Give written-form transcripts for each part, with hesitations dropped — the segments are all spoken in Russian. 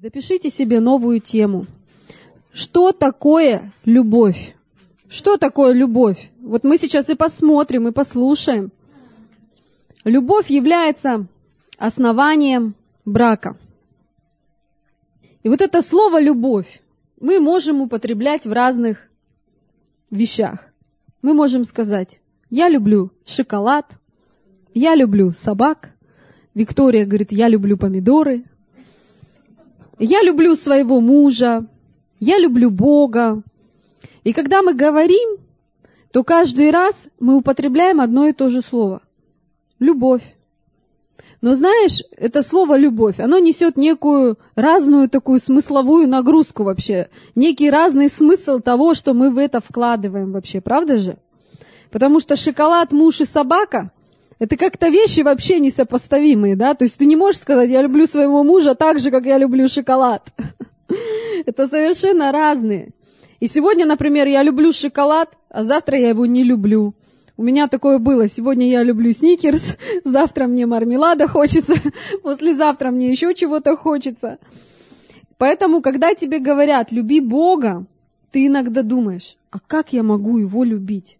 Запишите себе новую тему. Что такое любовь? Что такое любовь? Вот мы сейчас и посмотрим, и послушаем. Любовь является основанием брака. И вот это слово «любовь» мы можем употреблять в разных вещах. Мы можем сказать: я люблю шоколад, я люблю собак. Виктория говорит: я люблю помидоры. Я люблю своего мужа, я люблю Бога. И когда мы говорим, то каждый раз мы употребляем одно и то же слово – любовь. Но знаешь, это слово «любовь», оно несет некую разную такую смысловую нагрузку вообще, некий разный смысл того, что мы в это вкладываем вообще, правда же? Потому что шоколад, муж и собака – это как-то вещи вообще несопоставимые, да? То есть ты не можешь сказать: я люблю своего мужа так же, как я люблю шоколад. Это совершенно разные. И сегодня, например, я люблю шоколад, а завтра я его не люблю. У меня такое было. Сегодня я люблю сникерс, завтра мне мармелада хочется, послезавтра мне еще чего-то хочется. Поэтому, когда тебе говорят «люби Бога», ты иногда думаешь: а как я могу его любить?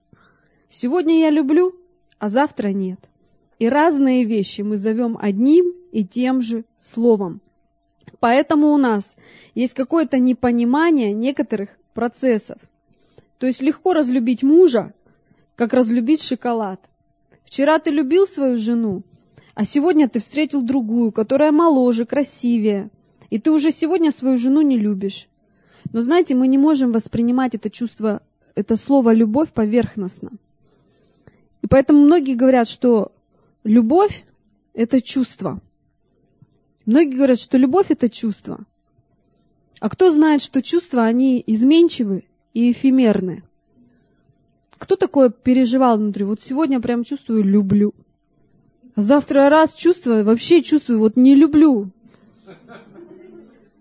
Сегодня я люблю, а завтра нет. И разные вещи мы зовем одним и тем же словом. Поэтому у нас есть какое-то непонимание некоторых процессов. То есть легко разлюбить мужа, как разлюбить шоколад. Вчера ты любил свою жену, а сегодня ты встретил другую, которая моложе, красивее. И ты уже сегодня свою жену не любишь. Но знаете, мы не можем воспринимать это чувство, это слово «любовь» поверхностно. И поэтому многие говорят, что любовь – это чувство. Многие говорят, что любовь – это чувство. А кто знает, что чувства, они изменчивы и эфемерны? Кто такое переживал внутри? Вот сегодня прям чувствую – люблю. А завтра раз чувствую, вообще чувствую – вот не люблю.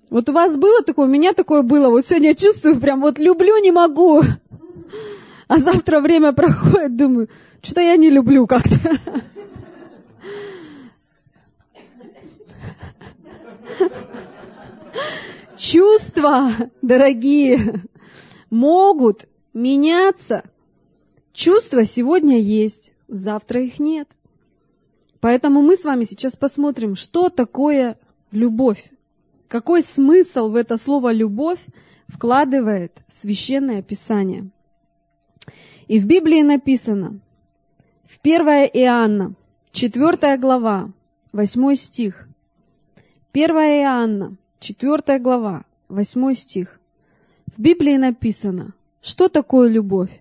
Вот у вас было такое? У меня такое было. Вот сегодня чувствую, прям вот люблю, не могу. А завтра время проходит, думаю: что-то я не люблю как-то. Чувства, дорогие, могут меняться. Чувства сегодня есть, завтра их нет. Поэтому мы с вами сейчас посмотрим, что такое любовь. Какой смысл в это слово «любовь» вкладывает Священное Писание. И в Библии написано, в 1 Иоанна, 4 глава, 8 стих. 1 Иоанна, 4 глава, 8 стих. В Библии написано, что такое любовь.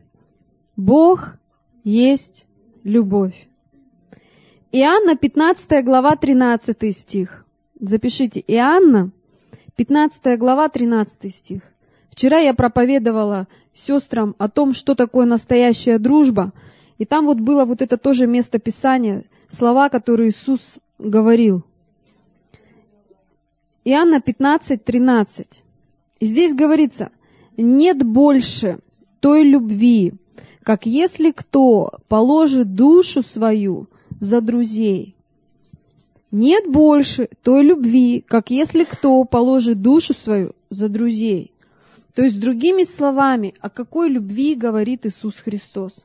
Бог есть любовь. Иоанна, 15 глава, 13 стих. Запишите, Иоанна, 15 глава, 13 стих. Вчера я проповедовала сестрам о том, что такое настоящая дружба. И там вот было вот это тоже место Писания, слова, которые Иисус говорил. Иоанна 15, 13. И здесь говорится: «Нет больше той любви, как если кто положит душу свою за друзей». Нет больше той любви, как если кто положит душу свою за друзей. То есть, другими словами, о какой любви говорит Иисус Христос?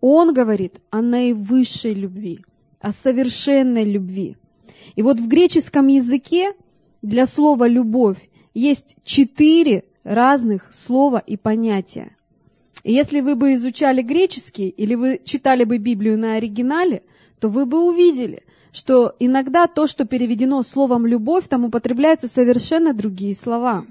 Он говорит о наивысшей любви, о совершенной любви. И вот в греческом языке для слова «любовь» есть 4 разных слова и понятия. И если вы бы изучали греческий или вы читали бы Библию на оригинале, то вы бы увидели, что иногда то, что переведено словом «любовь», там употребляются совершенно другие слова.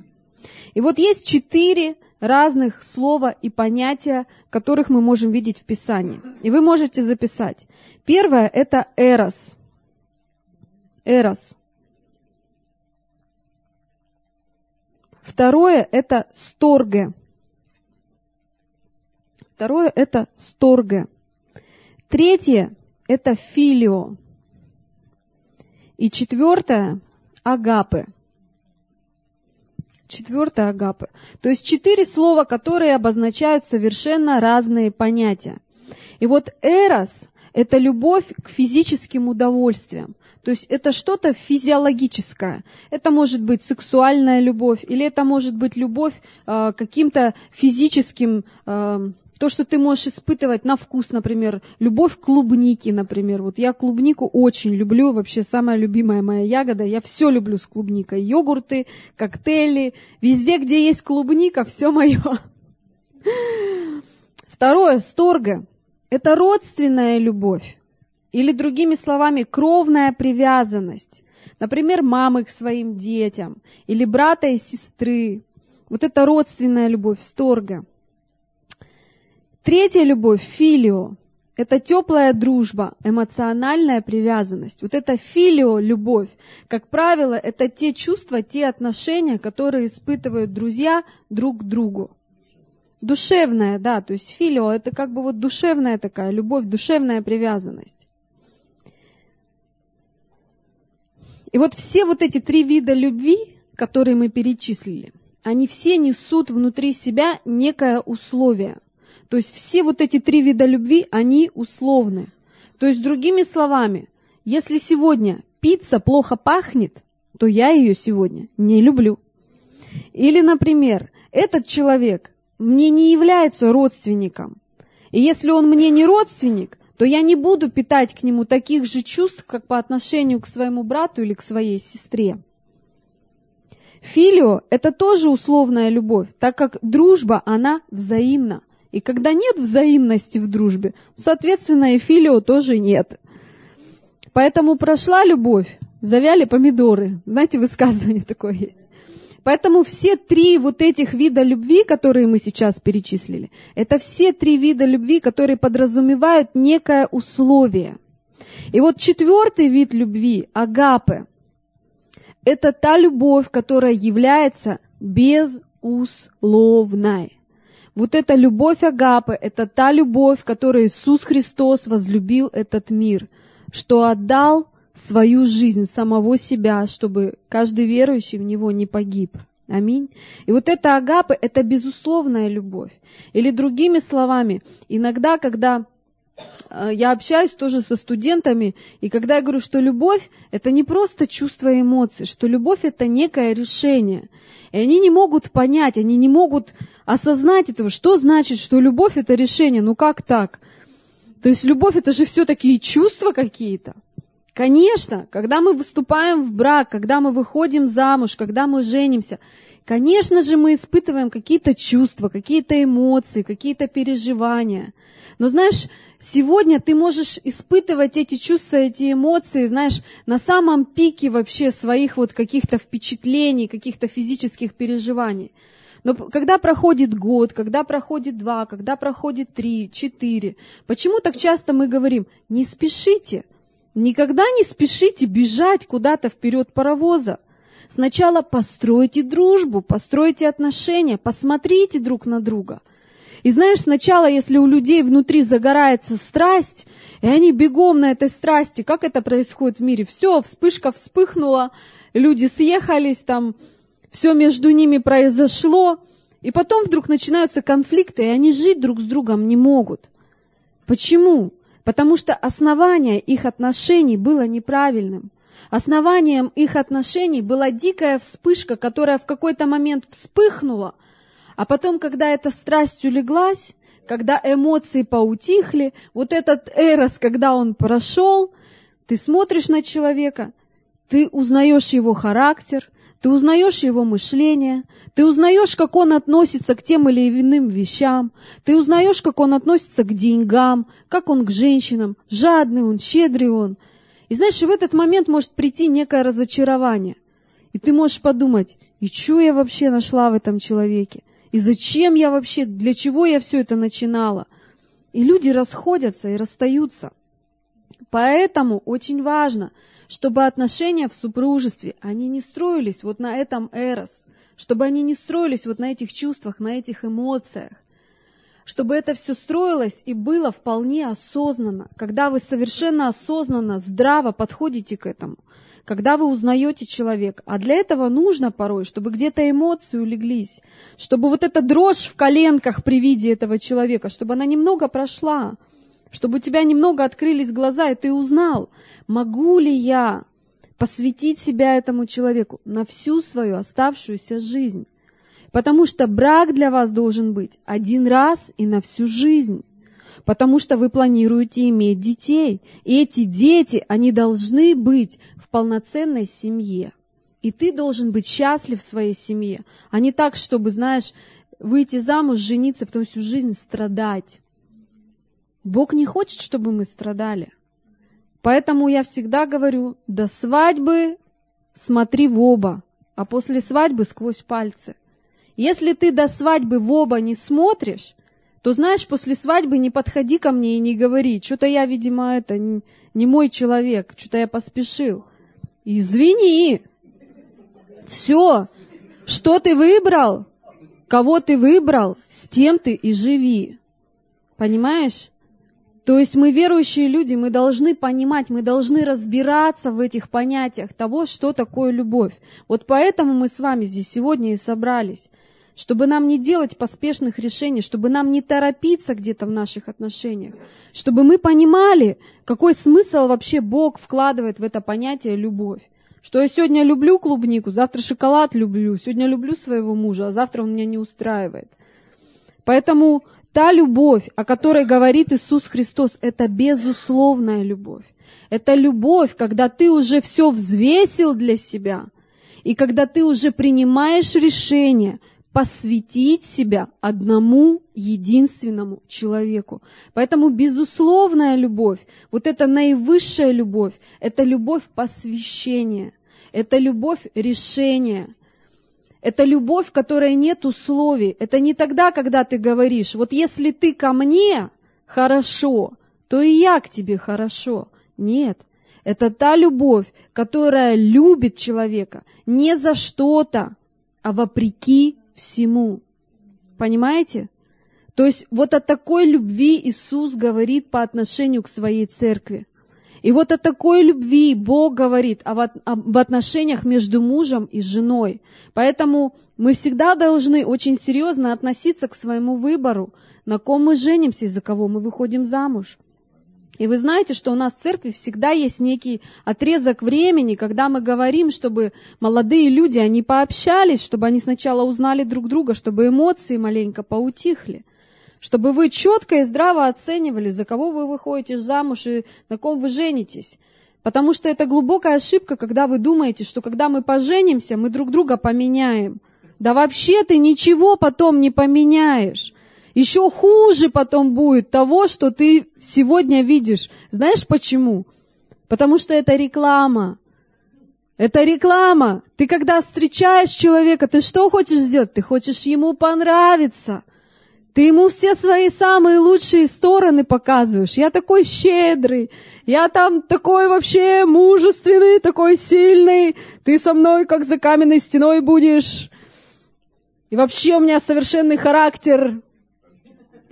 И вот есть 4 разных слова и понятия, которых мы можем видеть в Писании. И вы можете записать. Первое – это «эрос». «Эрос». Второе – это «сторге». Второе – это «сторге». Третье – это «филио». И четвертое – «агапе». Четвертое – агапы. То есть 4 слова, которые обозначают совершенно разные понятия. И вот эрос – это любовь к физическим удовольствиям. То есть это что-то физиологическое. Это может быть сексуальная любовь, или это может быть любовь каким-то физическим, то, что ты можешь испытывать на вкус, например, любовь к клубнике, например. Вот я клубнику очень люблю, вообще самая любимая моя ягода. Я все люблю с клубникой. Йогурты, коктейли, везде, где есть клубника, все мое. Второе, сторга. Это родственная любовь. Или, другими словами, кровная привязанность. Например, мамы к своим детям, или брата и сестры. Вот это родственная любовь, сторга. Третья любовь, филио. Это теплая дружба, эмоциональная привязанность. Вот это филио, любовь. Как правило, это те чувства, те отношения, которые испытывают друзья друг к другу. Душевная, да, то есть филио, это как бы вот душевная такая любовь, душевная привязанность. И вот все вот эти три вида любви, которые мы перечислили, они все несут внутри себя некое условие. То есть все вот эти три вида любви, они условны. То есть, другими словами, если сегодня пицца плохо пахнет, то я ее сегодня не люблю. Или, например, этот человек мне не является родственником. И если он мне не родственник, то я не буду питать к нему таких же чувств, как по отношению к своему брату или к своей сестре. Филио – это тоже условная любовь, так как дружба, она взаимна. И когда нет взаимности в дружбе, соответственно, и филио тоже нет. Поэтому прошла любовь, завяли помидоры. Знаете, высказывание такое есть. Поэтому все три вот этих вида любви, которые мы сейчас перечислили, это все три вида любви, которые подразумевают некое условие. И вот четвертый вид любви, агапе, это та любовь, которая является безусловной. Вот эта любовь агапе, это та любовь, которой Иисус Христос возлюбил этот мир, что отдал свою жизнь, самого себя, чтобы каждый верующий в Него не погиб. Аминь. И вот это агапе, это безусловная любовь. Или, другими словами, иногда, когда я общаюсь тоже со студентами, и когда я говорю, что любовь – это не просто чувство и эмоции, что любовь – это некое решение. И они не могут понять, они не могут осознать этого, что значит, что любовь – это решение, ну как так? То есть любовь – это же все-таки чувства какие-то. Конечно, когда мы вступаем в брак, когда мы выходим замуж, когда мы женимся, конечно же, мы испытываем какие-то чувства, какие-то эмоции, какие-то переживания. Но знаешь, сегодня ты можешь испытывать эти чувства, эти эмоции, знаешь, на самом пике вообще своих вот каких-то впечатлений, каких-то физических переживаний. Но когда проходит год, когда проходит 2, когда проходит 3, 4, почему так часто мы говорим «не спешите»? Никогда не спешите бежать куда-то вперед паровоза. Сначала постройте дружбу, постройте отношения, посмотрите друг на друга. И знаешь, сначала, если у людей внутри загорается страсть, и они бегом на этой страсти, как это происходит в мире? Все, вспышка вспыхнула, люди съехались, там все между ними произошло. И потом вдруг начинаются конфликты, и они жить друг с другом не могут. Почему? Потому что основание их отношений было неправильным. Основанием их отношений была дикая вспышка, которая в какой-то момент вспыхнула, а потом, когда эта страсть улеглась, когда эмоции поутихли, вот этот эрос, когда он прошел, ты смотришь на человека, ты узнаешь его характер, ты узнаешь его мышление, ты узнаешь, как он относится к тем или иным вещам, ты узнаешь, как он относится к деньгам, как он к женщинам, жадный он, щедрый он. И знаешь, в этот момент может прийти некое разочарование. И ты можешь подумать, и что я вообще нашла в этом человеке? И зачем я вообще, для чего я все это начинала? И люди расходятся и расстаются. Поэтому очень важно, чтобы отношения в супружестве, они не строились вот на этом эрос, чтобы они не строились вот на этих чувствах, на этих эмоциях, чтобы это все строилось и было вполне осознанно, когда вы совершенно осознанно, здраво подходите к этому, когда вы узнаете человека. А для этого нужно порой, чтобы где-то эмоции улеглись, чтобы вот эта дрожь в коленках при виде этого человека, чтобы она немного прошла, чтобы у тебя немного открылись глаза, и ты узнал, могу ли я посвятить себя этому человеку на всю свою оставшуюся жизнь. Потому что брак для вас должен быть один раз и на всю жизнь. Потому что вы планируете иметь детей. И эти дети, они должны быть в полноценной семье. И ты должен быть счастлив в своей семье. А не так, чтобы, знаешь, выйти замуж, жениться, потом всю жизнь страдать. Бог не хочет, чтобы мы страдали. Поэтому я всегда говорю, до свадьбы смотри в оба, а после свадьбы сквозь пальцы. Если ты до свадьбы в оба не смотришь, то, знаешь, после свадьбы не подходи ко мне и не говори, что-то я, видимо, это не мой человек, что-то я поспешил. Извини. Все, что ты выбрал, кого ты выбрал, с тем ты и живи. Понимаешь? То есть мы верующие люди, мы должны понимать, мы должны разбираться в этих понятиях того, что такое любовь. Вот поэтому мы с вами здесь сегодня и собрались, чтобы нам не делать поспешных решений, чтобы нам не торопиться где-то в наших отношениях, чтобы мы понимали, какой смысл вообще Бог вкладывает в это понятие «любовь». Что я сегодня люблю клубнику, завтра шоколад люблю, сегодня люблю своего мужа, а завтра он меня не устраивает. Поэтому... та любовь, о которой говорит Иисус Христос, это безусловная любовь. Это любовь, когда ты уже все взвесил для себя, и когда ты уже принимаешь решение посвятить себя одному единственному человеку. Поэтому безусловная любовь, вот эта наивысшая любовь, это любовь посвящения, это любовь решения. Это любовь, в которой нет условий. Это не тогда, когда ты говоришь, вот если ты ко мне хорошо, то и я к тебе хорошо. Нет, это та любовь, которая любит человека не за что-то, а вопреки всему. Понимаете? То есть вот о такой любви Иисус говорит по отношению к своей церкви. И вот о такой любви Бог говорит об отношениях между мужем и женой. Поэтому мы всегда должны очень серьезно относиться к своему выбору, на ком мы женимся и за кого мы выходим замуж. И вы знаете, что у нас в церкви всегда есть некий отрезок времени, когда мы говорим, чтобы молодые люди, они пообщались, чтобы они сначала узнали друг друга, чтобы эмоции маленько поутихли. Чтобы вы четко и здраво оценивали, за кого вы выходите замуж и на ком вы женитесь. Потому что это глубокая ошибка, когда вы думаете, что когда мы поженимся, мы друг друга поменяем. Да вообще ты ничего потом не поменяешь. Еще хуже потом будет того, что ты сегодня видишь. Знаешь почему? Потому что это реклама. Это реклама. Ты когда встречаешь человека, ты что хочешь сделать? Ты хочешь ему понравиться. Ты ему все свои самые лучшие стороны показываешь. Я такой щедрый, я там такой вообще мужественный, такой сильный. Ты со мной как за каменной стеной будешь. И вообще у меня совершенный характер.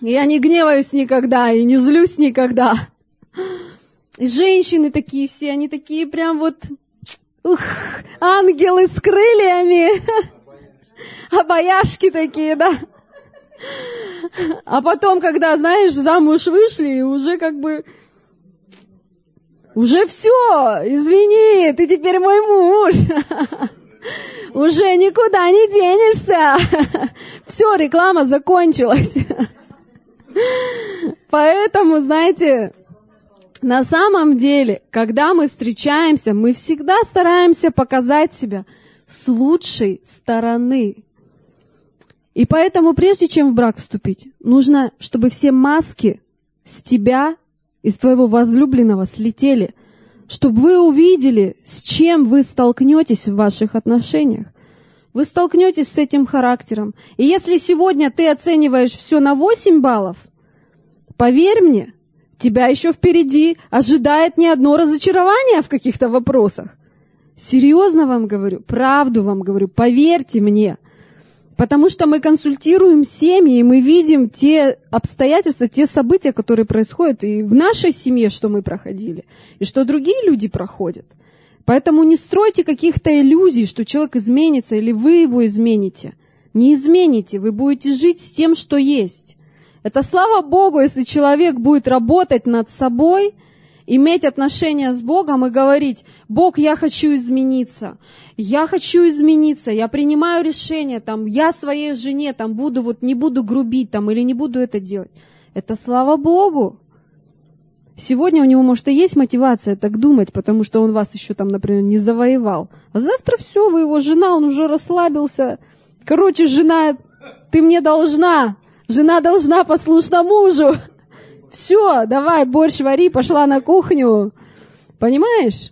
Я не гневаюсь никогда и не злюсь никогда. И женщины такие все, они такие прям вот ангелы с крыльями. Обаяшки такие, да. А потом, когда, знаешь, замуж вышли, уже как бы... уже все, извини, ты теперь мой муж. Уже никуда не денешься. Все, реклама закончилась. Поэтому, знаете, на самом деле, когда мы встречаемся, мы всегда стараемся показать себя с лучшей стороны. И поэтому, прежде чем в брак вступить, нужно, чтобы все маски с тебя, из твоего возлюбленного, слетели, чтобы вы увидели, с чем вы столкнетесь в ваших отношениях. Вы столкнетесь с этим характером. И если сегодня ты оцениваешь все на 8 баллов, поверь мне, тебя еще впереди ожидает не одно разочарование в каких-то вопросах. Серьезно вам говорю, правду вам говорю, поверьте мне. Потому что мы консультируем семьи, и мы видим те обстоятельства, те события, которые происходят и в нашей семье, что мы проходили, и что другие люди проходят. Поэтому не стройте каких-то иллюзий, что человек изменится, или вы его измените. Не измените, вы будете жить с тем, что есть. Это слава Богу, если человек будет работать над собой иметь отношения с Богом и говорить: Бог, я хочу измениться, я принимаю решение, я своей жене буду, не буду грубить или не буду это делать. Это слава Богу. Сегодня у него, может, и есть мотивация так думать, потому что он вас еще например, не завоевал. А завтра все, вы его жена, он уже расслабился. Короче, жена, ты мне должна. Жена должна послушна мужу. Все, давай, борщ вари, пошла на кухню. Понимаешь?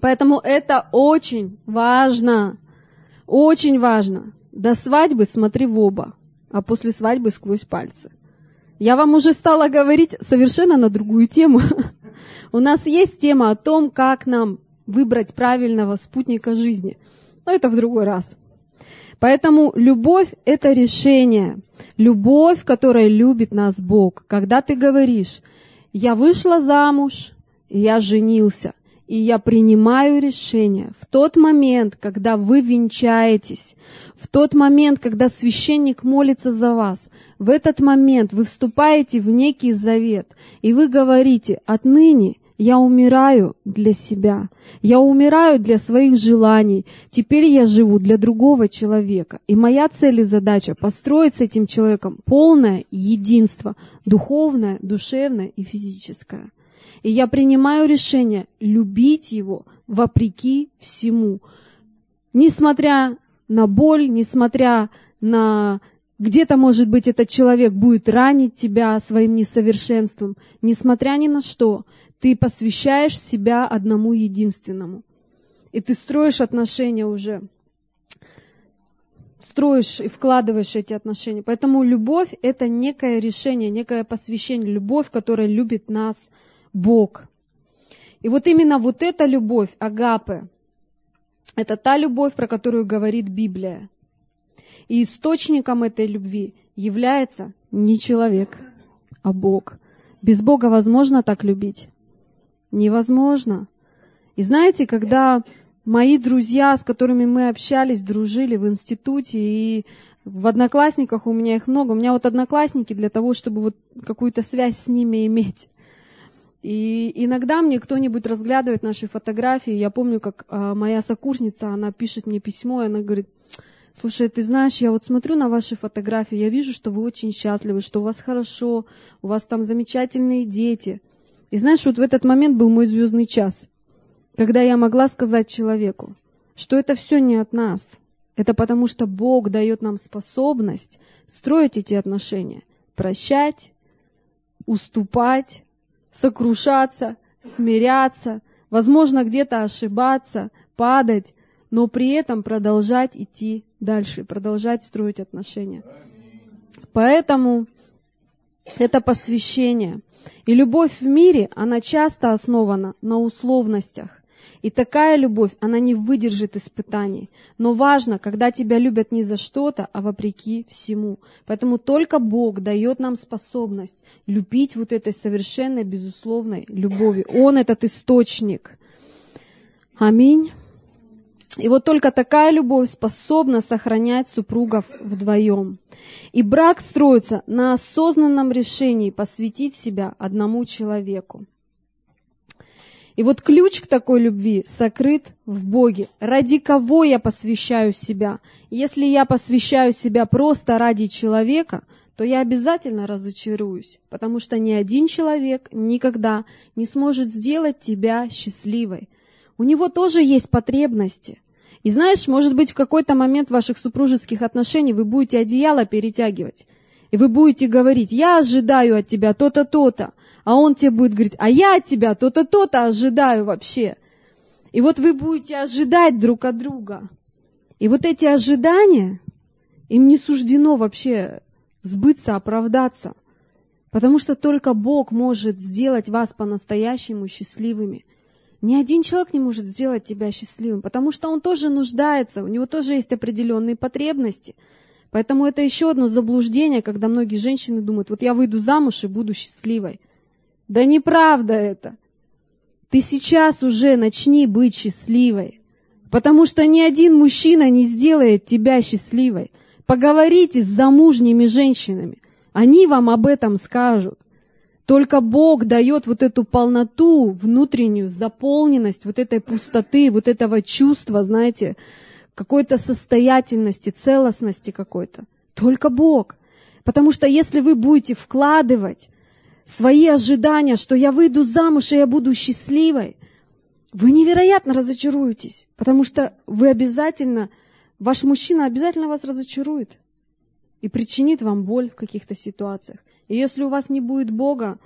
Поэтому это очень важно. Очень важно. До свадьбы смотри в оба, а после свадьбы сквозь пальцы. Я вам уже стала говорить совершенно на другую тему. У нас есть тема о том, как нам выбрать правильного спутника жизни. Но это в другой раз. Поэтому любовь – это решение. Любовь, которой любит нас Бог. Когда ты говоришь: я вышла замуж, я женился, и я принимаю решение. В тот момент, когда вы венчаетесь, в тот момент, когда священник молится за вас, в этот момент вы вступаете в некий завет, и вы говорите: отныне я умираю для себя, я умираю для своих желаний, теперь я живу для другого человека. И моя цель и задача – построить с этим человеком полное единство, духовное, душевное и физическое. И я принимаю решение любить его вопреки всему, несмотря на боль, несмотря на... Где-то, может быть, этот человек будет ранить тебя своим несовершенством. Несмотря ни на что, ты посвящаешь себя одному единственному. И ты строишь отношения уже. Строишь и вкладываешь эти отношения. Поэтому любовь – это некое решение, некое посвящение. Любовь, которая любит нас Бог. И вот именно вот эта любовь, агапе, это та любовь, про которую говорит Библия. И источником этой любви является не человек, а Бог. Без Бога возможно так любить? Невозможно. И знаете, когда мои друзья, с которыми мы общались, дружили в институте, и в одноклассниках у меня их много, у меня одноклассники для того, чтобы какую-то связь с ними иметь. И иногда мне кто-нибудь разглядывает наши фотографии, я помню, как моя сокурсница, она пишет мне письмо, и она говорит: слушай, ты знаешь, я смотрю на ваши фотографии, я вижу, что вы очень счастливы, что у вас хорошо, у вас замечательные дети. И знаешь, в этот момент был мой звездный час, когда я могла сказать человеку, что это все не от нас. Это потому, что Бог дает нам способность строить эти отношения, прощать, уступать, сокрушаться, смиряться, возможно, где-то ошибаться, падать, но при этом продолжать идти дальше, продолжать строить отношения. Поэтому это посвящение. И любовь в мире, она часто основана на условностях. И такая любовь, она не выдержит испытаний. Но важно, когда тебя любят не за что-то, а вопреки всему. Поэтому только Бог дает нам способность любить этой совершенной, безусловной любовью. Он этот источник. Аминь. И только такая любовь способна сохранять супругов вдвоем. И брак строится на осознанном решении посвятить себя одному человеку. И ключ к такой любви сокрыт в Боге. Ради кого я посвящаю себя? Если я посвящаю себя просто ради человека, то я обязательно разочаруюсь, потому что ни один человек никогда не сможет сделать тебя счастливой. У него тоже есть потребности. И знаешь, может быть, в какой-то момент ваших супружеских отношений вы будете одеяло перетягивать. И вы будете говорить: я ожидаю от тебя то-то, то-то. А он тебе будет говорить: а я от тебя то-то, то-то ожидаю вообще. И вы будете ожидать друг от друга. И эти ожидания, им не суждено вообще сбыться, оправдаться. Потому что только Бог может сделать вас по-настоящему счастливыми. Ни один человек не может сделать тебя счастливым, потому что он тоже нуждается, у него тоже есть определенные потребности. Поэтому это еще одно заблуждение, когда многие женщины думают: я выйду замуж и буду счастливой. Да неправда это. Ты сейчас уже начни быть счастливой, потому что ни один мужчина не сделает тебя счастливой. Поговорите с замужними женщинами, они вам об этом скажут. Только Бог дает вот эту полноту внутреннюю, заполненность вот этой пустоты, вот этого чувства, знаете, какой-то состоятельности, целостности какой-то. Только Бог. Потому что если вы будете вкладывать свои ожидания, что я выйду замуж и я буду счастливой, вы невероятно разочаруетесь, потому что вы обязательно, ваш мужчина обязательно вас разочарует и причинит вам боль в каких-то ситуациях. И если у вас не будет Бога,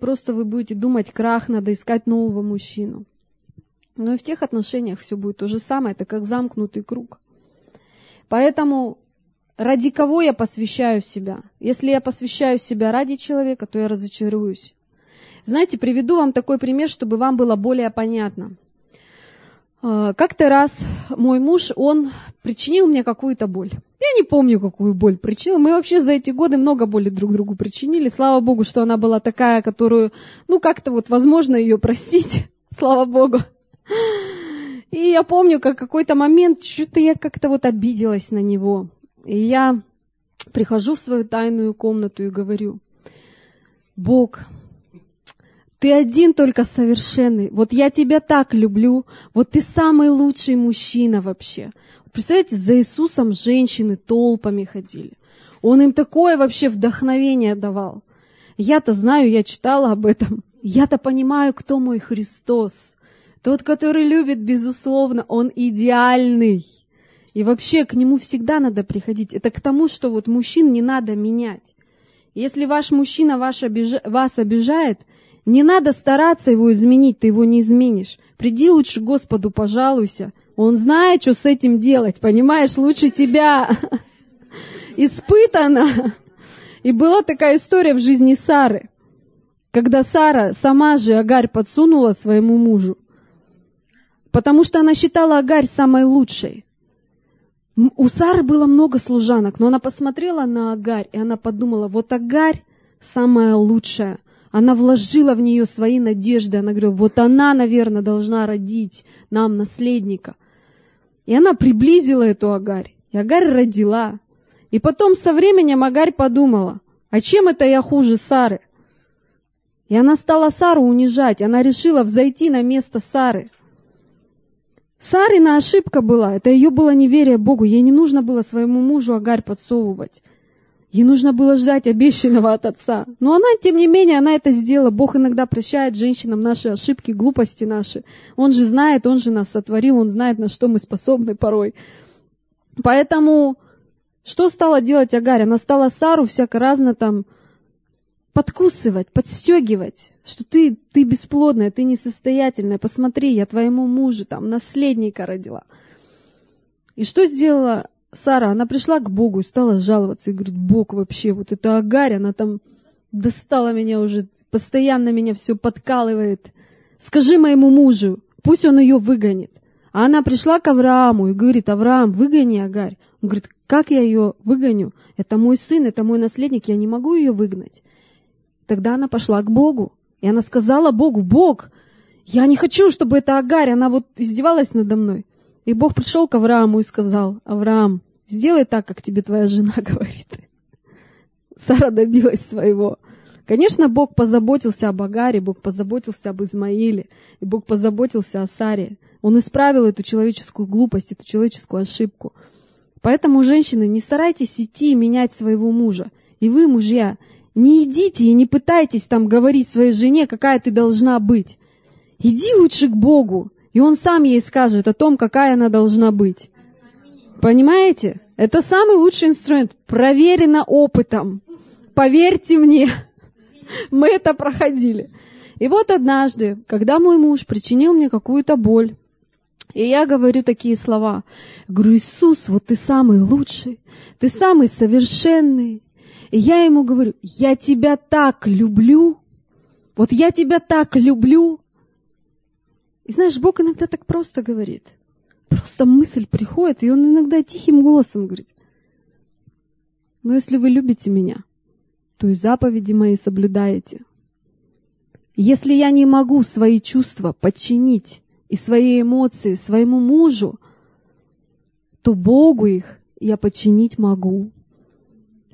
просто вы будете думать крах, надо искать нового мужчину. Но и в тех отношениях все будет то же самое, это как замкнутый круг. Поэтому ради кого я посвящаю себя? Если я посвящаю себя ради человека, то я разочаруюсь. Знаете, приведу вам такой пример, чтобы вам было более понятно. Как-то раз мой муж, он причинил мне какую-то боль. Я не помню, какую боль причинил. Мы вообще за эти годы много боли друг другу причинили. Слава Богу, что она была такая, которую, как-то возможно ее простить. Слава Богу. И я помню, как какой-то момент, что-то я как-то обиделась на него. И я прихожу в свою тайную комнату и говорю: Бог, Ты один только совершенный. Я Тебя так люблю. Ты самый лучший мужчина вообще. Представляете, за Иисусом женщины толпами ходили. Он им такое вообще вдохновение давал. Я-то знаю, я читала об этом. Я-то понимаю, кто мой Христос. Тот, который любит безусловно, Он идеальный. И вообще к Нему всегда надо приходить. Это к тому, что мужчин не надо менять. Если ваш мужчина вас обижает, не надо стараться его изменить, ты его не изменишь. Приди лучше к Господу, пожалуйся. Он знает, что с этим делать, понимаешь, лучше тебя. Испытано. И была такая история в жизни Сары, когда Сара сама же Агарь подсунула своему мужу, потому что она считала Агарь самой лучшей. У Сары было много служанок, но она посмотрела на Агарь, и она подумала: Агарь самая лучшая. Она вложила в нее свои надежды. Она говорила: она, наверное, должна родить нам наследника. И она приблизила эту Агарь. И Агарь родила. И потом со временем Агарь подумала: а чем это я хуже Сары? И она стала Сару унижать. Она решила взойти на место Сары. Сарина ошибка была. Это ее было неверие Богу. Ей не нужно было своему мужу Агарь подсовывать. Ей нужно было ждать обещанного от отца. Но она, тем не менее, она это сделала. Бог иногда прощает женщинам наши ошибки, глупости наши. Он же знает, Он же нас сотворил, Он знает, на что мы способны порой. Поэтому что стала делать Агарь? Она стала Сару всяко-разно подкусывать, подстегивать, что ты бесплодная, ты несостоятельная, посмотри, я твоему мужу наследника родила. И что сделала Сара? Она пришла к Богу и стала жаловаться. И говорит: Бог, вообще, эта Агарь, она достала меня уже, постоянно меня все подкалывает. Скажи моему мужу, пусть он ее выгонит. А она пришла к Аврааму и говорит: Авраам, выгони Агарь. Он говорит: как я ее выгоню? Это мой сын, это мой наследник, я не могу ее выгнать. Тогда она пошла к Богу. И она сказала Богу: Бог, я не хочу, чтобы эта Агарь, она издевалась надо мной. И Бог пришел к Аврааму и сказал: Авраам, сделай так, как тебе твоя жена говорит. Сара добилась своего. Конечно, Бог позаботился об Агаре, Бог позаботился об Измаиле, и Бог позаботился о Саре. Он исправил эту человеческую глупость, эту человеческую ошибку. Поэтому, женщины, не старайтесь идти и менять своего мужа. И вы, мужья, не идите и не пытайтесь говорить своей жене, какая ты должна быть. Иди лучше к Богу, и Он сам ей скажет о том, какая она должна быть. Понимаете? Это самый лучший инструмент. Проверено опытом. Поверьте мне, мы это проходили. И однажды, когда мой муж причинил мне какую-то боль, и я говорю такие слова. Говорю: Иисус, Ты самый лучший, Ты самый совершенный. И я ему говорю: я Тебя так люблю, я Тебя так люблю. И знаешь, Бог иногда так просто говорит. Просто мысль приходит, и Он иногда тихим голосом говорит: но если вы любите Меня, то и заповеди Мои соблюдаете. Если я не могу свои чувства подчинить и свои эмоции своему мужу, то Богу их я подчинить могу.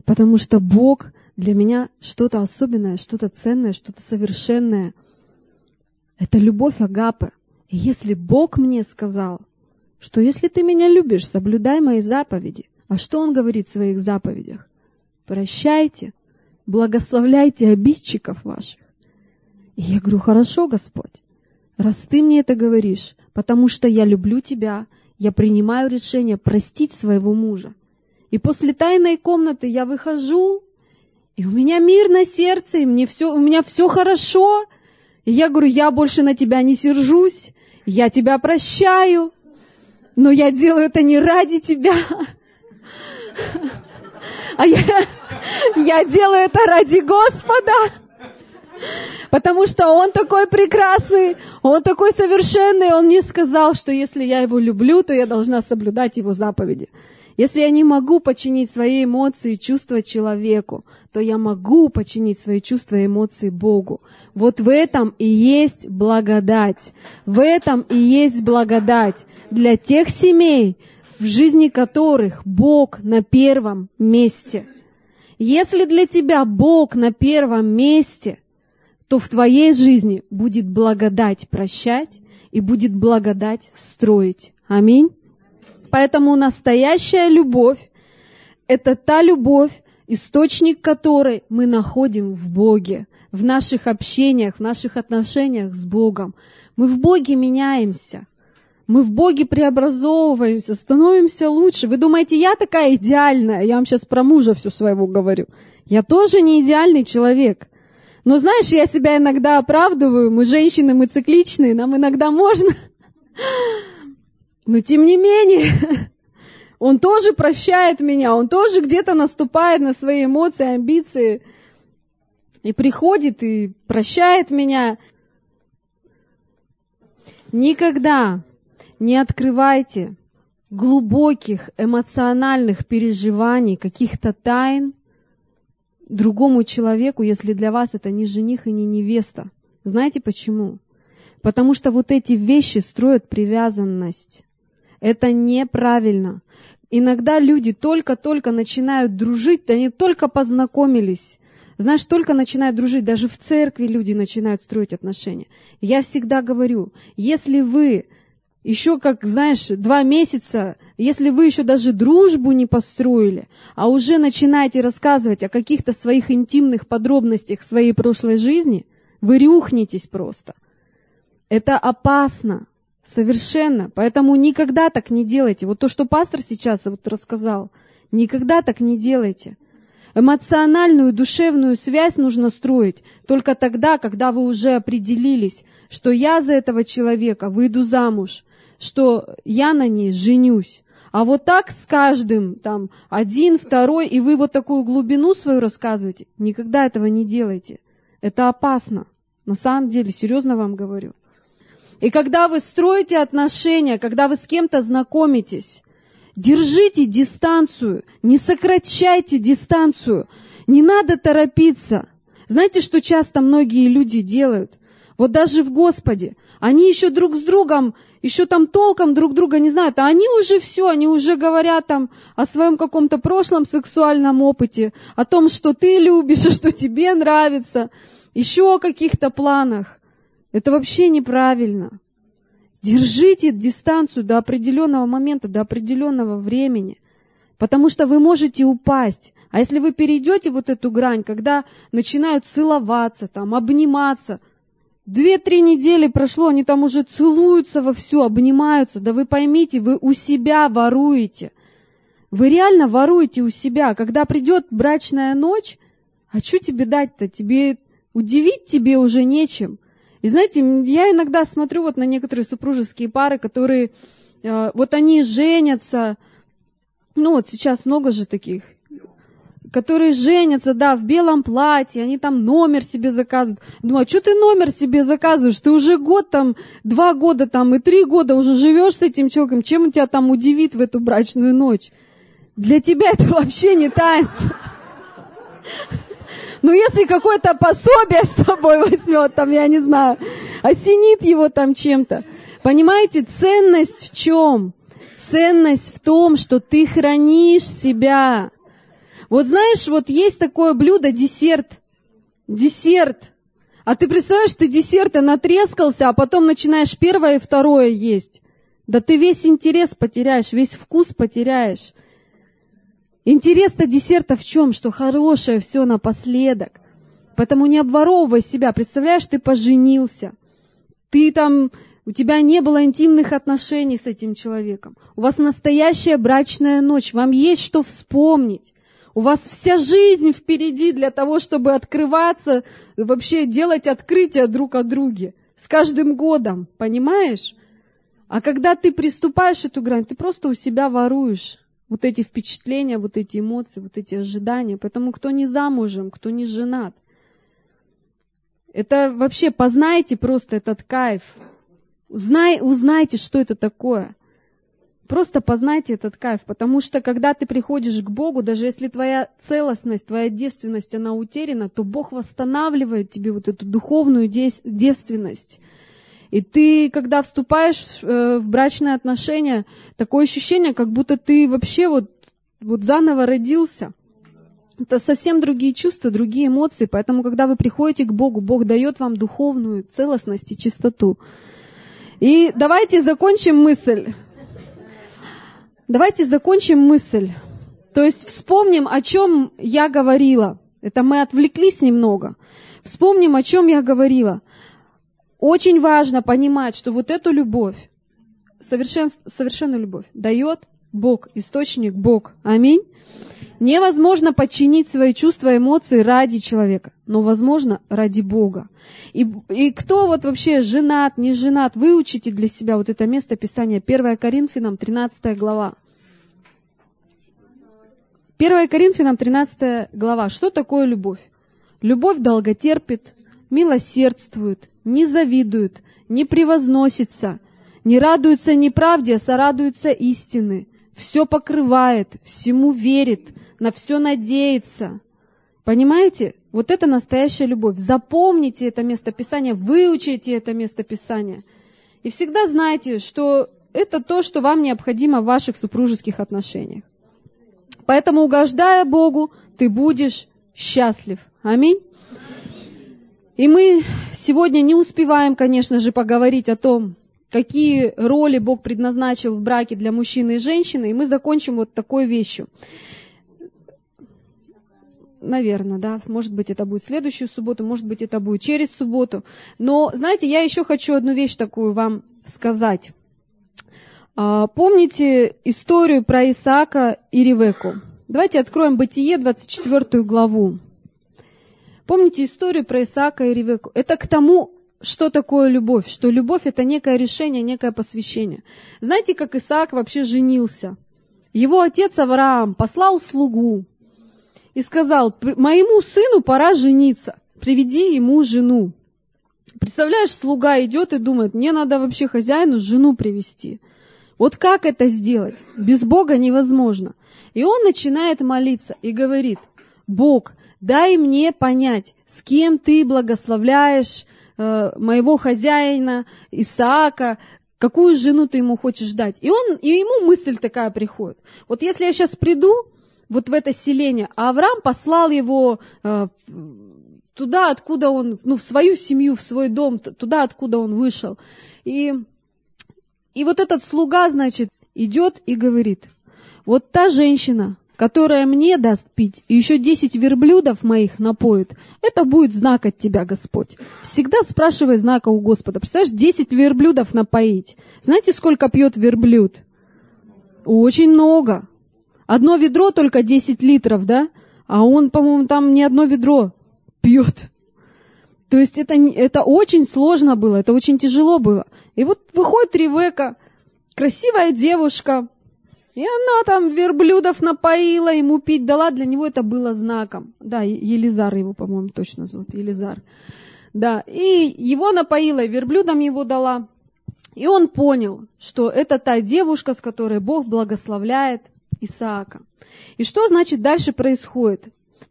Потому что Бог для меня что-то особенное, что-то ценное, что-то совершенное. Это любовь агапы. И если Бог мне сказал, что если ты меня любишь, соблюдай мои заповеди. А что Он говорит в своих заповедях? Прощайте, благословляйте обидчиков ваших. И я говорю, хорошо, Господь, раз Ты мне это говоришь, потому что я люблю Тебя, я принимаю решение простить своего мужа. И после тайной комнаты я выхожу, и у меня мир на сердце, и у меня все хорошо. И я говорю, я больше на тебя не сержусь, я тебя прощаю, но я делаю это не ради тебя, а я делаю это ради Господа, потому что Он такой прекрасный, Он такой совершенный, Он мне сказал, что если я Его люблю, то я должна соблюдать Его заповеди. Если я не могу подчинить свои эмоции и чувства человеку, то я могу подчинить свои чувства и эмоции Богу. Вот в этом и есть благодать. В этом и есть благодать для тех семей, в жизни которых Бог на первом месте. Если для тебя Бог на первом месте, то в твоей жизни будет благодать прощать и будет благодать строить. Аминь. Поэтому настоящая любовь – это та любовь, источник которой мы находим в Боге, в наших общениях, в наших отношениях с Богом. Мы в Боге меняемся, мы в Боге преобразовываемся, становимся лучше. Вы думаете, я такая идеальная? Я вам сейчас про мужа всю своего говорю. Я тоже не идеальный человек. Но знаешь, я себя иногда оправдываю. Мы женщины, мы цикличные, нам иногда можно... Но тем не менее, Он тоже прощает меня, Он тоже где-то наступает на свои эмоции, амбиции, и приходит, и прощает меня. Никогда не открывайте глубоких эмоциональных переживаний, каких-то тайн другому человеку, если для вас это не жених и не невеста. Знаете почему? Потому что вот эти вещи строят привязанность. Это неправильно. Иногда люди только-только начинают дружить, они только познакомились. Знаешь, только начинают дружить, даже в церкви люди начинают строить отношения. Я всегда говорю, если вы еще, как, знаешь, 2 месяца, если вы еще даже дружбу не построили, а уже начинаете рассказывать о каких-то своих интимных подробностях своей прошлой жизни, вы рухнетесь просто. Это опасно, совершенно. Поэтому никогда так не делайте. Вот то, что пастор сейчас вот рассказал, никогда так не делайте. Эмоциональную, душевную связь нужно строить только тогда, когда вы уже определились, что я за этого человека выйду замуж, что я на ней женюсь. А вот так с каждым, там, 1, 2, и вы вот такую глубину свою рассказываете, никогда этого не делайте. Это опасно. На самом деле, серьезно вам говорю. И когда вы строите отношения, когда вы с кем-то знакомитесь, держите дистанцию, не сокращайте дистанцию, не надо торопиться. Знаете, что часто многие люди делают? Вот даже в Господе. Они еще друг с другом, еще там толком друг друга не знают, а они уже все, они уже говорят там о своем каком-то прошлом сексуальном опыте, о том, что ты любишь, а что тебе нравится, еще о каких-то планах. Это вообще неправильно. Держите дистанцию до определенного момента, до определенного времени, потому что вы можете упасть. А если вы перейдете вот эту грань, когда начинают целоваться, там, обниматься, 2-3 недели прошло, они там уже целуются вовсю, обнимаются, да вы поймите, вы у себя воруете. Вы реально воруете у себя. Когда придет брачная ночь, а что тебе дать-то? Удивить тебе уже нечем. И знаете, я иногда смотрю вот на некоторые супружеские пары, которые, вот они женятся, ну вот сейчас много же таких, которые женятся, да, в белом платье, они там номер себе заказывают. Думаю, а что ты номер себе заказываешь? Ты уже год там, 2 года там и 3 года уже живешь с этим человеком. Чем он тебя там удивит в эту брачную ночь? Для тебя это вообще не таинство. Ну, если какое-то пособие с собой возьмет, там, я не знаю, осенит его там чем-то. Понимаете, ценность в чем? Ценность в том, что ты хранишь себя. Вот знаешь, вот есть такое блюдо, десерт. А ты представляешь, ты десерты натрескался, а потом начинаешь первое и второе есть. Да ты весь интерес потеряешь, весь вкус потеряешь. Интерес-то десерта в чем? Что хорошее все напоследок. Поэтому не обворовывай себя. Представляешь, ты поженился. Ты там, у тебя не было интимных отношений с этим человеком. У вас настоящая брачная ночь. Вам есть что вспомнить. У вас вся жизнь впереди для того, чтобы открываться, вообще делать открытия друг о друге. С каждым годом, понимаешь? А когда ты приступаешь эту грань, ты просто у себя воруешь вот эти впечатления, вот эти эмоции, вот эти ожидания. Поэтому кто не замужем, кто не женат, это вообще познайте просто этот кайф. Узнайте, что это такое. Просто познайте этот кайф, потому что когда ты приходишь к Богу, даже если твоя целостность, твоя девственность, она утеряна, то Бог восстанавливает тебе вот эту духовную девственность. И ты, когда вступаешь в брачные отношения, такое ощущение, как будто ты вообще вот заново родился. Это совсем другие чувства, другие эмоции. Поэтому, когда вы приходите к Богу, Бог дает вам духовную целостность и чистоту. И давайте закончим мысль. То есть вспомним, о чем я говорила. Это мы отвлеклись немного. Вспомним, о чем я говорила. Очень важно понимать, что вот эту любовь, совершенную любовь, дает Бог, источник Бог. Аминь. Невозможно подчинить свои чувства, эмоции ради человека, но возможно ради Бога. И кто вот вообще женат, не женат, выучите для себя вот это место Писания, 1 Коринфянам, 13 глава. 1 Коринфянам, 13 глава. Что такое любовь? Любовь долготерпит, милосердствует, не завидует, не превозносится, не радуется неправде, а сорадуется истины. Все покрывает, всему верит, на все надеется. Понимаете? Вот это настоящая любовь. Запомните это место Писания, выучите это место Писания. И всегда знайте, что это то, что вам необходимо в ваших супружеских отношениях. Поэтому, угождая Богу, ты будешь счастлив. Аминь. И мы сегодня не успеваем, конечно же, поговорить о том, какие роли Бог предназначил в браке для мужчины и женщины, и мы закончим вот такой вещью. Наверное, да, может быть, это будет следующую субботу, может быть, это будет через субботу. Но, знаете, я еще хочу одну вещь такую вам сказать. Помните историю про Исаака и Ревекку? Давайте откроем Бытие, 24 главу. Помните историю про Исаака и Ревекку? Это к тому... Что такое любовь? Что любовь – это некое решение, некое посвящение. Знаете, как Исаак вообще женился? Его отец Авраам послал слугу и сказал: «Моему сыну пора жениться, приведи ему жену». Представляешь, слуга идет и думает: «Мне надо вообще хозяину жену привести». Вот как это сделать? Без Бога невозможно. И он начинает молиться и говорит: «Бог, дай мне понять, с кем ты благословляешь моего хозяина, Исаака, какую жену ты ему хочешь дать». И ему мысль такая приходит: вот если я сейчас приду вот в это селение, а Авраам послал его туда, откуда он, в свою семью, в свой дом, туда, откуда он вышел. И вот этот слуга, значит, идет и говорит: вот та женщина, которая мне даст пить, и еще 10 верблюдов моих напоит, это будет знак от тебя, Господь». Всегда спрашивай знака у Господа. Представляешь, 10 верблюдов напоить. Знаете, сколько пьет верблюд? Очень много. Одно ведро только 10 литров, да? А он, по-моему, там не одно ведро пьет. То есть это очень сложно было, это очень тяжело было. И вот выходит Ревекка, красивая девушка, и она там верблюдов напоила, ему пить дала. Для него это было знаком. Да, Елизар его, по-моему, точно зовут. Елизар. Да, и его напоила, и верблюдам его дала. И он понял, что это та девушка, с которой Бог благословляет Исаака. И что, значит, дальше происходит?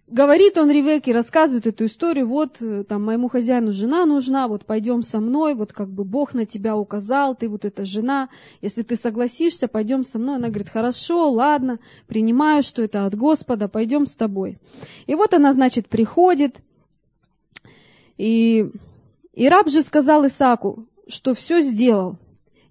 говорит он Ревекке, рассказывает эту историю, вот там моему хозяину жена нужна, вот пойдем со мной, вот как бы Бог на тебя указал, ты вот эта жена, если ты согласишься, пойдем со мной. Она говорит, хорошо, ладно, принимаю, что это от Господа, пойдем с тобой. И вот она, значит, приходит, и раб же сказал Исааку, что все сделал.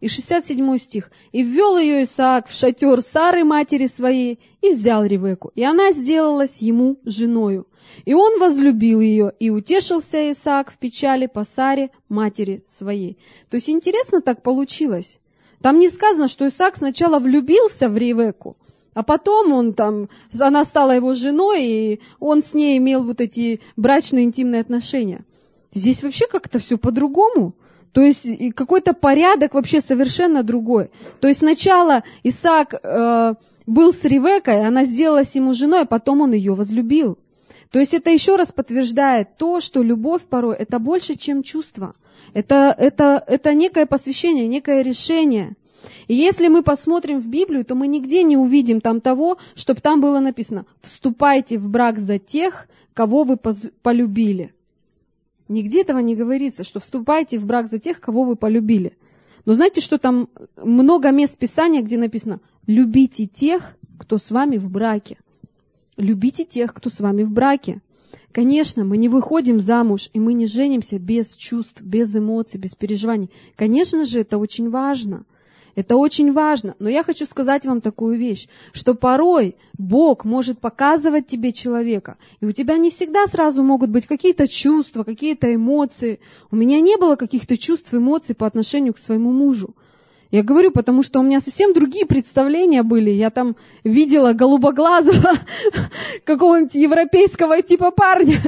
И 67 стих. «И ввел ее Исаак в шатер Сары, матери своей, и взял Ревекку, и она сделалась ему женою. И он возлюбил ее, и утешился Исаак в печали по Саре, матери своей». То есть интересно так получилось. Там не сказано, что Исаак сначала влюбился в Ревекку, а потом она стала его женой, и он с ней имел вот эти брачные интимные отношения. Здесь вообще как-то все по-другому. То есть какой-то порядок вообще совершенно другой. То есть сначала Исаак был с Ревеккой, она сделалась ему женой, а потом он ее возлюбил. То есть это еще раз подтверждает то, что любовь порой это больше, чем чувство. Это некое посвящение, некое решение. И если мы посмотрим в Библию, то мы нигде не увидим там того, чтобы там было написано «Вступайте в брак за тех, кого вы полюбили». Нигде этого не говорится, что вступайте в брак за тех, кого вы полюбили. Но знаете, что там много мест Писания, где написано «любите тех, кто с вами в браке». Любите тех, кто с вами в браке. Конечно, мы не выходим замуж, и мы не женимся без чувств, без эмоций, без переживаний. Конечно же, это очень важно. Это очень важно. Но я хочу сказать вам такую вещь, что порой Бог может показывать тебе человека, и у тебя не всегда сразу могут быть какие-то чувства, какие-то эмоции. У меня не было каких-то чувств, эмоций по отношению к своему мужу. Я говорю, потому что у меня совсем другие представления были. Я там видела голубоглазого какого-нибудь европейского типа парня.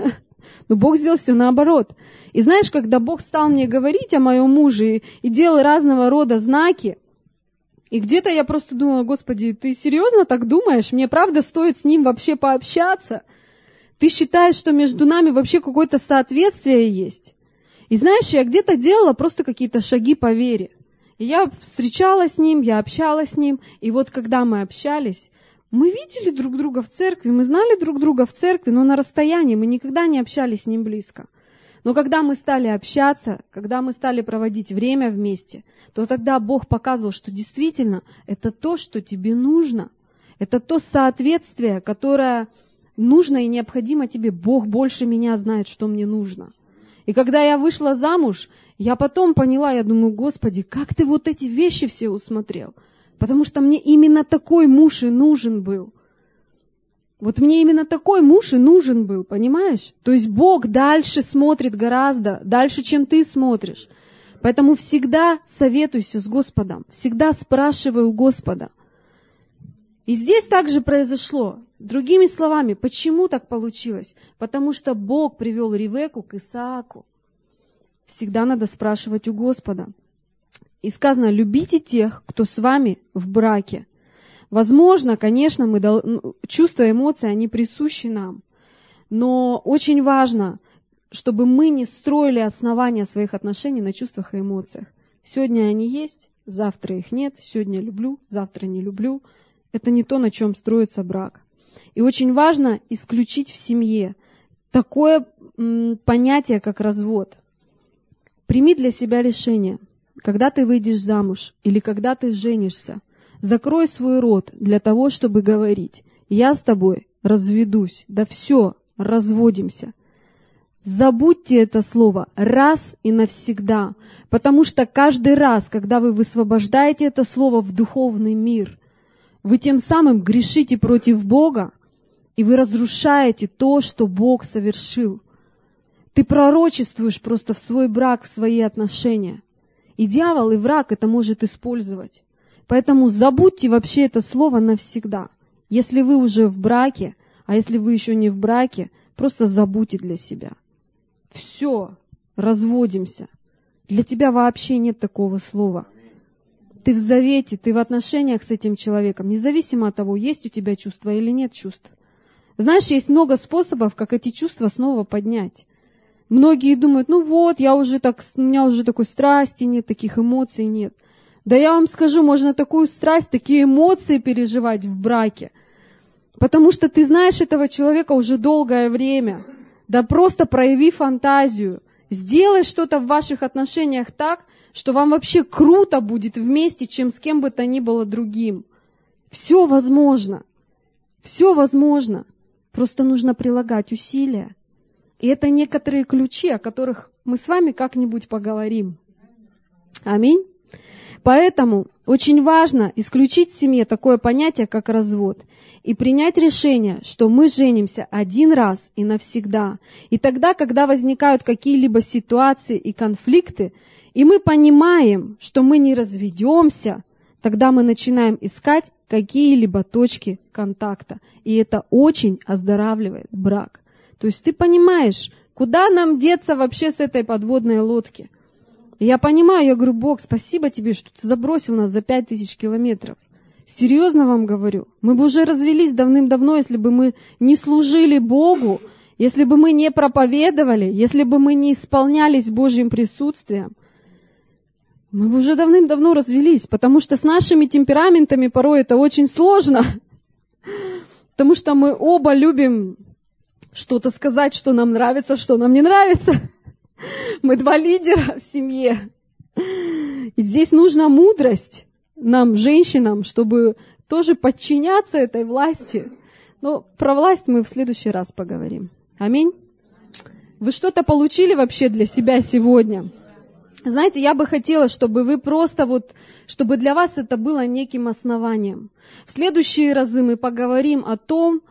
Но Бог сделал все наоборот. И знаешь, когда Бог стал мне говорить о моем муже и делал разного рода знаки, и где-то я просто думала, Господи, ты серьезно так думаешь? Мне правда стоит с ним вообще пообщаться? Ты считаешь, что между нами вообще какое-то соответствие есть? И знаешь, я где-то делала просто какие-то шаги по вере. И я встречалась с ним, я общалась с ним. И вот когда мы общались, мы видели друг друга в церкви, мы знали друг друга в церкви, но на расстоянии мы никогда не общались с ним близко. Но когда мы стали общаться, когда мы стали проводить время вместе, то тогда Бог показывал, что действительно это то, что тебе нужно. Это то соответствие, которое нужно и необходимо тебе. Бог больше меня знает, что мне нужно. И когда я вышла замуж, я потом поняла, я думаю, Господи, как ты вот эти вещи все усмотрел? Потому что мне именно такой муж и нужен был. Вот мне именно такой муж и нужен был, понимаешь? То есть Бог дальше смотрит гораздо, дальше, чем ты смотришь. Поэтому всегда советуйся с Господом, всегда спрашивай у Господа. И здесь также произошло. Другими словами, почему так получилось? Потому что Бог привел Ревекку к Исааку. Всегда надо спрашивать у Господа. И сказано, любите тех, кто с вами в браке. Возможно, конечно, чувства, эмоции, они присущи нам. Но очень важно, чтобы мы не строили основания своих отношений на чувствах и эмоциях. Сегодня они есть, завтра их нет, сегодня люблю, завтра не люблю. Это не то, на чем строится брак. И очень важно исключить в семье такое понятие, как развод. Прими для себя решение, когда ты выйдешь замуж или когда ты женишься. Закрой свой рот для того, чтобы говорить, я с тобой разведусь, да все, разводимся. Забудьте это слово раз и навсегда, потому что каждый раз, когда вы высвобождаете это слово в духовный мир, вы тем самым грешите против Бога, и вы разрушаете то, что Бог совершил. Ты пророчествуешь просто в свой брак, в свои отношения. И дьявол, и враг это может использовать. Поэтому забудьте вообще это слово навсегда. Если вы уже в браке, а если вы еще не в браке, просто забудьте для себя. Все, разводимся. Для тебя вообще нет такого слова. Ты в завете, ты в отношениях с этим человеком, независимо от того, есть у тебя чувства или нет чувств. Знаешь, есть много способов, как эти чувства снова поднять. Многие думают, у меня уже такой страсти нет, таких эмоций нет. Да я вам скажу, можно такую страсть, такие эмоции переживать в браке. Потому что ты знаешь этого человека уже долгое время. Да просто прояви фантазию. Сделай что-то в ваших отношениях так, что вам вообще круто будет вместе, чем с кем бы то ни было другим. Все возможно. Все возможно. Просто нужно прилагать усилия. И это некоторые ключи, о которых мы с вами как-нибудь поговорим. Аминь. Поэтому очень важно исключить в семье такое понятие, как развод, и принять решение, что мы женимся один раз и навсегда. И тогда, когда возникают какие-либо ситуации и конфликты, и мы понимаем, что мы не разведемся, тогда мы начинаем искать какие-либо точки контакта. И это очень оздоравливает брак. То есть ты понимаешь, куда нам деться вообще с этой подводной лодки? Я понимаю, я говорю: Бог, спасибо тебе, что ты забросил нас за 5000 километров. Серьезно вам говорю, мы бы уже развелись давным-давно, если бы мы не служили Богу, если бы мы не проповедовали, если бы мы не исполнялись Божьим присутствием. Мы бы уже давным-давно развелись, потому что с нашими темпераментами порой это очень сложно, потому что мы оба любим что-то сказать, что нам нравится, что нам не нравится. Мы два лидера в семье. И здесь нужна мудрость нам, женщинам, чтобы тоже подчиняться этой власти. Но про власть мы в следующий раз поговорим. Аминь. Вы что-то получили вообще для себя сегодня? Знаете, я бы хотела, чтобы вы просто чтобы для вас это было неким основанием. В следующие разы мы поговорим о том,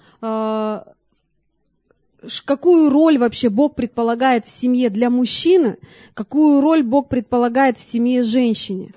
какую роль вообще Бог предполагает в семье для мужчины, какую роль Бог предполагает в семье женщине.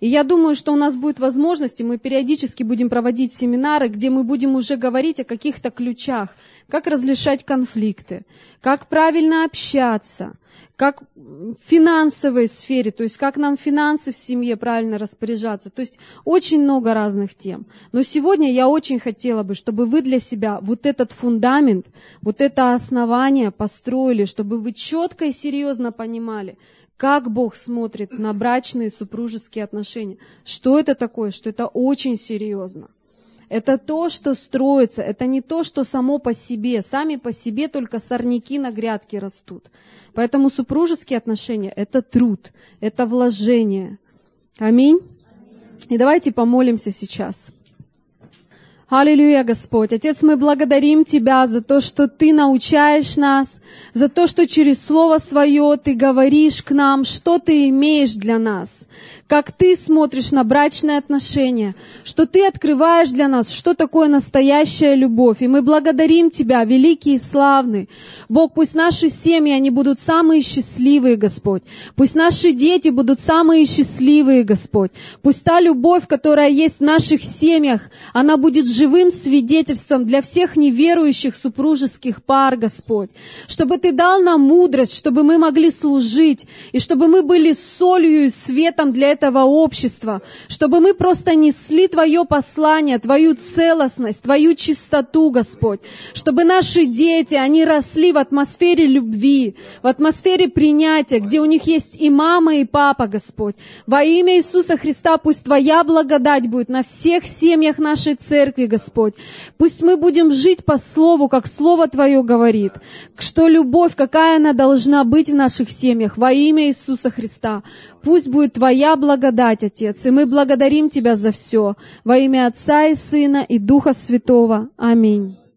И я думаю, что у нас будет возможность, и мы периодически будем проводить семинары, где мы будем уже говорить о каких-то ключах, как разрешать конфликты, как правильно общаться, как в финансовой сфере, то есть как нам финансы в семье правильно распоряжаться. То есть очень много разных тем. Но сегодня я очень хотела бы, чтобы вы для себя вот этот фундамент, вот это основание построили, чтобы вы четко и серьезно понимали, как Бог смотрит на брачные супружеские отношения. Что это такое? Что это очень серьезно. Это то, что строится. Это не то, что само по себе. Сами по себе только сорняки на грядке растут. Поэтому супружеские отношения — это труд, это вложение. Аминь. И давайте помолимся сейчас. Аллилуйя, Господь. Отец, мы благодарим Тебя за то, что Ты научаешь нас, за то, что через Слово Свое Ты говоришь к нам, что Ты имеешь для нас, как Ты смотришь на брачные отношения, что Ты открываешь для нас, что такое настоящая любовь. И мы благодарим Тебя, великий и славный. Бог, пусть наши семьи, они будут самые счастливые, Господь. Пусть наши дети будут самые счастливые, Господь. Пусть та любовь, которая есть в наших семьях, она будет живым свидетельством для всех неверующих супружеских пар, Господь. Чтобы Ты дал нам мудрость, чтобы мы могли служить, и чтобы мы были солью и светом для этого общества, чтобы мы просто несли Твое послание, Твою целостность, Твою чистоту, Господь. Чтобы наши дети, они росли в атмосфере любви, в атмосфере принятия, где у них есть и мама, и папа, Господь. Во имя Иисуса Христа пусть Твоя благодать будет на всех семьях нашей церкви, Господь. Пусть мы будем жить по Слову, как Слово Твое говорит, что любовь, какая она должна быть в наших семьях, во имя Иисуса Христа. Пусть будет Твоя благодать, Отец, и мы благодарим Тебя за все. Во имя Отца и Сына и Духа Святого. Аминь.